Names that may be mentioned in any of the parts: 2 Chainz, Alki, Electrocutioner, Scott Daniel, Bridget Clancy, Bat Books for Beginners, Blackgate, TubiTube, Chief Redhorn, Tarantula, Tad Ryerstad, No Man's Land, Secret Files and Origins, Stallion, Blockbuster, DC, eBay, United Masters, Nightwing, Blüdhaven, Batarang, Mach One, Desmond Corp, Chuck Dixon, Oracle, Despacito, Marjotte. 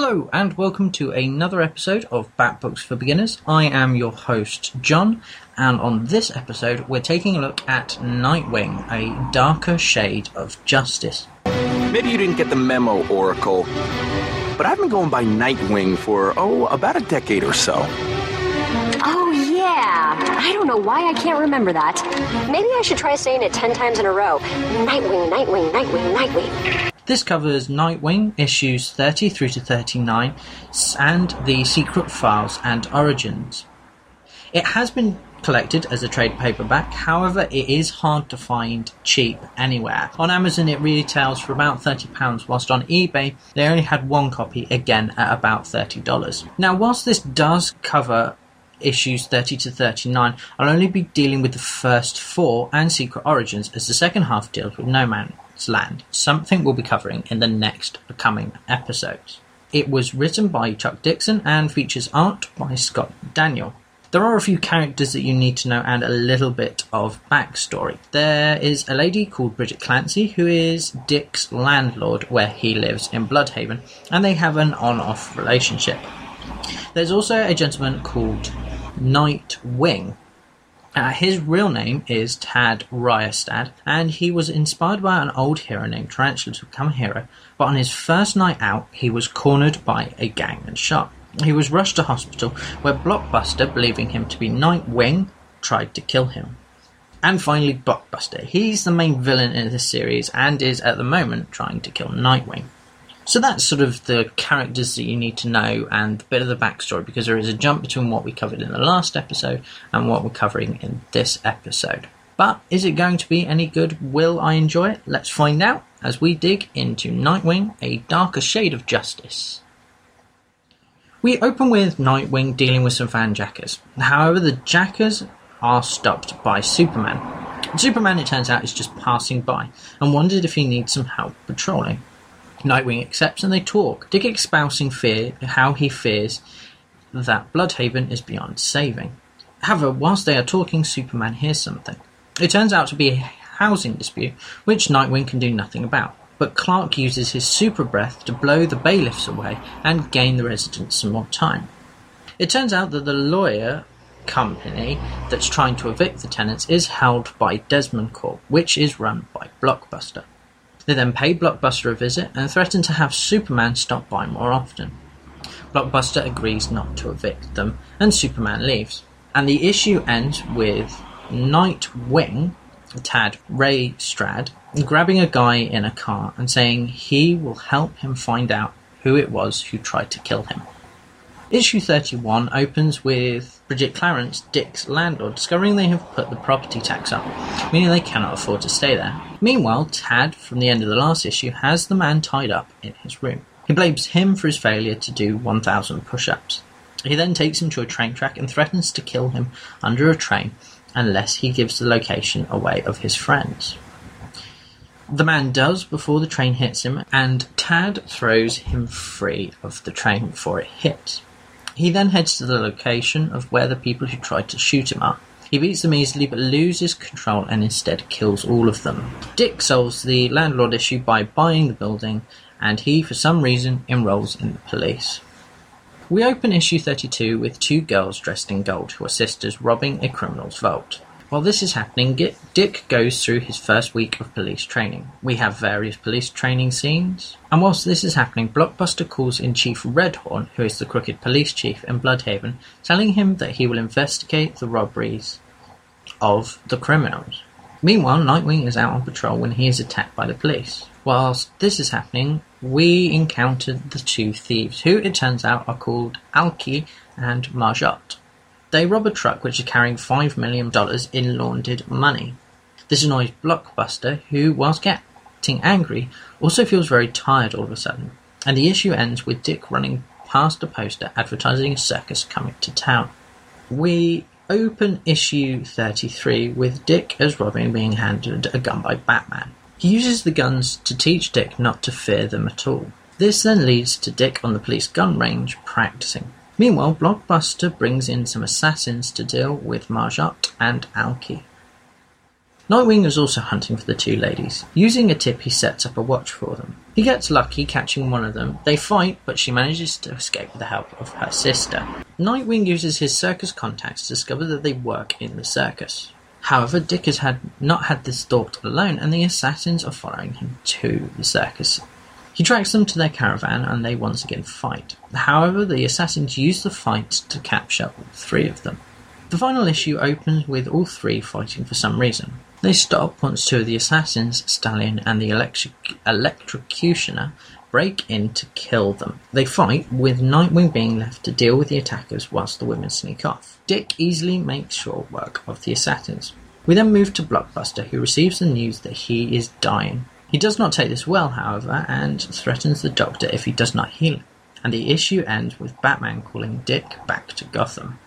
Hello and welcome to another episode of Bat Books for Beginners. I am your host John, and on this episode we're taking a look at Nightwing, a darker shade of justice. Maybe you didn't get the memo, Oracle, but I've been going by Nightwing for, about a decade or so. Oh yeah, I don't know why I can't remember that. Maybe I should try saying it 10 times in a row. Nightwing, Nightwing, Nightwing, Nightwing. This covers Nightwing, issues 30 through to 39, and the Secret Files and Origins. It has been collected as a trade paperback, however it is hard to find cheap anywhere. On Amazon it retails for about £30, whilst on eBay they only had one copy, again at about $30. Now whilst this does cover issues 30 to 39, I'll only be dealing with the first 4 and Secret Origins, as the second half deals with No Man's Land, something we'll be covering in the next coming episodes. It was written by Chuck Dixon and features art by Scott Daniel. There are a few characters that you need to know and a little bit of backstory. There is a lady called Bridget Clancy who is Dick's landlord where he lives in Blüdhaven, and they have an on-off relationship. There's also a gentleman called Nightwing. His real name is Tad Ryerstad, and he was inspired by an old hero named Tarantula to become a hero, but on his first night out he was cornered by a gang and shot. He was rushed to hospital, where Blockbuster, believing him to be Nightwing, tried to kill him. And finally, Blockbuster. He's the main villain in this series and is at the moment trying to kill Nightwing. So that's sort of the characters that you need to know and a bit of the backstory, because there is a jump between what we covered in the last episode and what we're covering in this episode. But is it going to be any good? Will I enjoy it? Let's find out as we dig into Nightwing, a darker shade of justice. We open with Nightwing dealing with some fan jackers. However, the jackers are stopped by Superman. Superman, it turns out, is just passing by and wondered if he needs some help patrolling. Nightwing accepts and they talk, Dick espousing fear, how he fears that Blüdhaven is beyond saving. However, whilst they are talking, Superman hears something. It turns out to be a housing dispute, which Nightwing can do nothing about, but Clark uses his super breath to blow the bailiffs away and gain the residents some more time. It turns out that the lawyer company that's trying to evict the tenants is held by Desmond Corp, which is run by Blockbuster. They then pay Blockbuster a visit and threaten to have Superman stop by more often. Blockbuster agrees not to evict them, and Superman leaves. And the issue ends with Nightwing, Tad Ryerstad, grabbing a guy in a car and saying he will help him find out who it was who tried to kill him. Issue 31 opens with Bridget Clarence, Dick's landlord, discovering they have put the property tax up, meaning they cannot afford to stay there. Meanwhile, Tad, from the end of the last issue, has the man tied up in his room. He blames him for his failure to do 1,000 push-ups. He then takes him to a train track and threatens to kill him under a train unless he gives the location away of his friends. The man does before the train hits him, and Tad throws him free of the train before it hits. He then heads to the location of where the people who tried to shoot him are. He beats them easily but loses control and instead kills all of them. Dick solves the landlord issue by buying the building, and he, for some reason, enrolls in the police. We open issue 32 with 2 girls dressed in gold who are sisters robbing a criminal's vault. While this is happening, Dick goes through his first week of police training. We have various police training scenes. And whilst this is happening, Blockbuster calls in Chief Redhorn, who is the crooked police chief in Blüdhaven, telling him that he will investigate the robberies of the criminals. Meanwhile, Nightwing is out on patrol when he is attacked by the police. Whilst this is happening, we encountered the 2 thieves, who it turns out are called Alki and Marjotte. They rob a truck which is carrying $5 million in laundered money. This annoys Blockbuster, who, whilst getting angry, also feels very tired all of a sudden. And the issue ends with Dick running past a poster advertising a circus coming to town. We open issue 33 with Dick as Robin being handed a gun by Batman. He uses the guns to teach Dick not to fear them at all. This then leads to Dick on the police gun range practicing. Meanwhile, Blockbuster brings in some assassins to deal with Marjotte and Alki. Nightwing is also hunting for the 2 ladies. Using a tip, he sets up a watch for them. He gets lucky, catching one of them. They fight, but she manages to escape with the help of her sister. Nightwing uses his circus contacts to discover that they work in the circus. However, Dick has not had this thought alone, and the assassins are following him to the circus. He tracks them to their caravan, and they once again fight. However, the assassins use the fight to capture all three of them. The final issue opens with all three fighting for some reason. They stop once two of the assassins, Stallion and the Electrocutioner, break in to kill them. They fight, with Nightwing being left to deal with the attackers whilst the women sneak off. Dick easily makes short work of the assassins. We then move to Blockbuster, who receives the news that he is dying. He does not take this well, however, and threatens the Doctor if he does not heal him. And the issue ends with Batman calling Dick back to Gotham.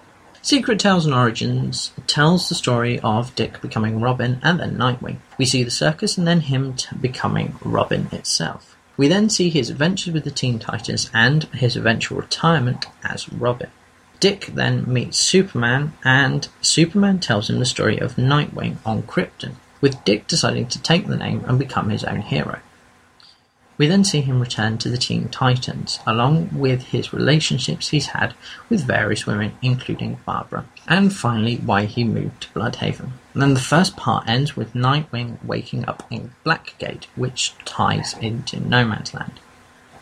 Secret Files and Origins tells the story of Dick becoming Robin and then Nightwing. We see the circus and then him becoming Robin itself. We then see his adventures with the Teen Titans and his eventual retirement as Robin. Dick then meets Superman, and Superman tells him the story of Nightwing on Krypton, with Dick deciding to take the name and become his own hero. We then see him return to the Teen Titans, along with his relationships he's had with various women, including Barbara, and finally why he moved to Blüdhaven. And then the first part ends with Nightwing waking up in Blackgate, which ties into No Man's Land.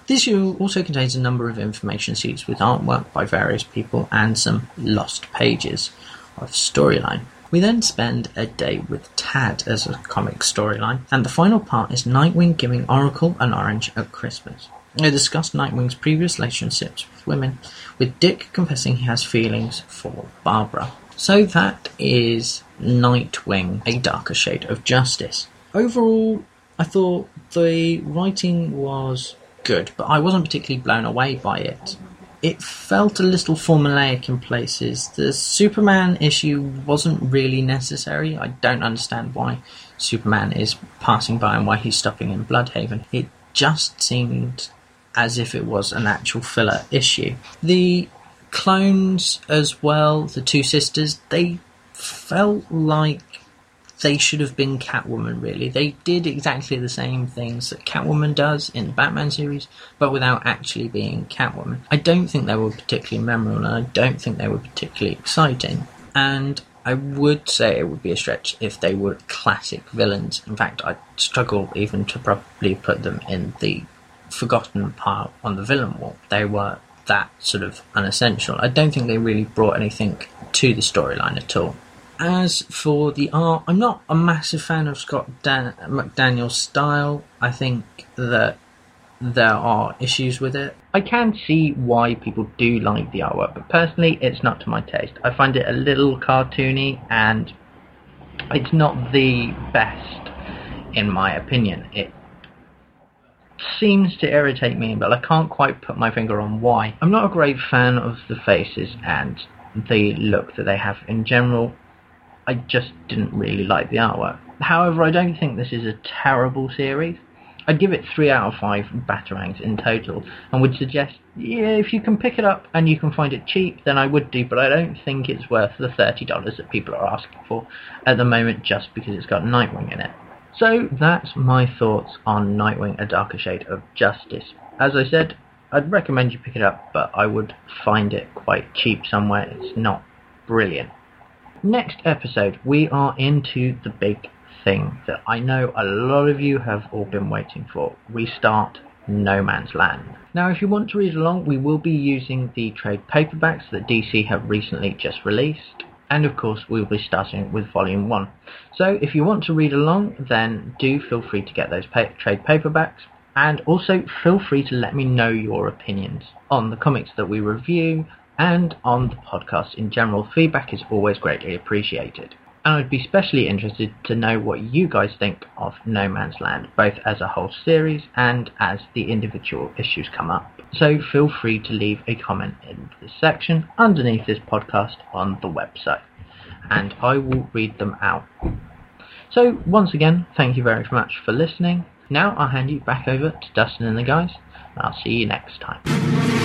This issue also contains a number of information sheets with artwork by various people and some lost pages of storyline. We then spend a day with Tad as a comic storyline, and the final part is Nightwing giving Oracle an orange at Christmas. They discuss Nightwing's previous relationships with women, with Dick confessing he has feelings for Barbara. So that is Nightwing, A Darker Shade of Justice. Overall, I thought the writing was good, but I wasn't particularly blown away by it. It felt a little formulaic in places. The Superman issue wasn't really necessary. I don't understand why Superman is passing by and why he's stopping in Blüdhaven. It just seemed as if it was an actual filler issue. The clones as well, the two sisters, they felt like they should have been Catwoman, really. They did exactly the same things that Catwoman does in the Batman series, but without actually being Catwoman. I don't think they were particularly memorable, and I don't think they were particularly exciting. And I would say it would be a stretch if they were classic villains. In fact, I'd struggle even to probably put them in the forgotten pile on the villain wall. They were that sort of unessential. I don't think they really brought anything to the storyline at all. As for the art, I'm not a massive fan of Scott McDaniel's style. I think that there are issues with it. I can see why people do like the artwork, but personally, it's not to my taste. I find it a little cartoony, and it's not the best, in my opinion. It seems to irritate me, but I can't quite put my finger on why. I'm not a great fan of the faces and the look that they have in general. I just didn't really like the artwork. However, I don't think this is a terrible series. I'd give it 3 out of 5 Batarangs in total, and would suggest, yeah, if you can pick it up and you can find it cheap, then I would do, but I don't think it's worth the $30 that people are asking for at the moment just because it's got Nightwing in it. So that's my thoughts on Nightwing, A Darker Shade of Justice. As I said, I'd recommend you pick it up, but I would find it quite cheap somewhere. It's not brilliant. Next episode, we are into the big thing that I know a lot of you have all been waiting for. We start No Man's Land. Now, if you want to read along, we will be using the trade paperbacks that DC have recently just released. And of course, we'll be starting with Volume 1. So if you want to read along, then do feel free to get those trade paperbacks. And also feel free to let me know your opinions on the comics that we review, and on the podcast in general. Feedback is always greatly appreciated. And I'd be especially interested to know what you guys think of No Man's Land, both as a whole series and as the individual issues come up. So feel free to leave a comment in the section underneath this podcast on the website, and I will read them out. So once again, thank you very much for listening. Now I'll hand you back over to Dustin and the guys, and I'll see you next time.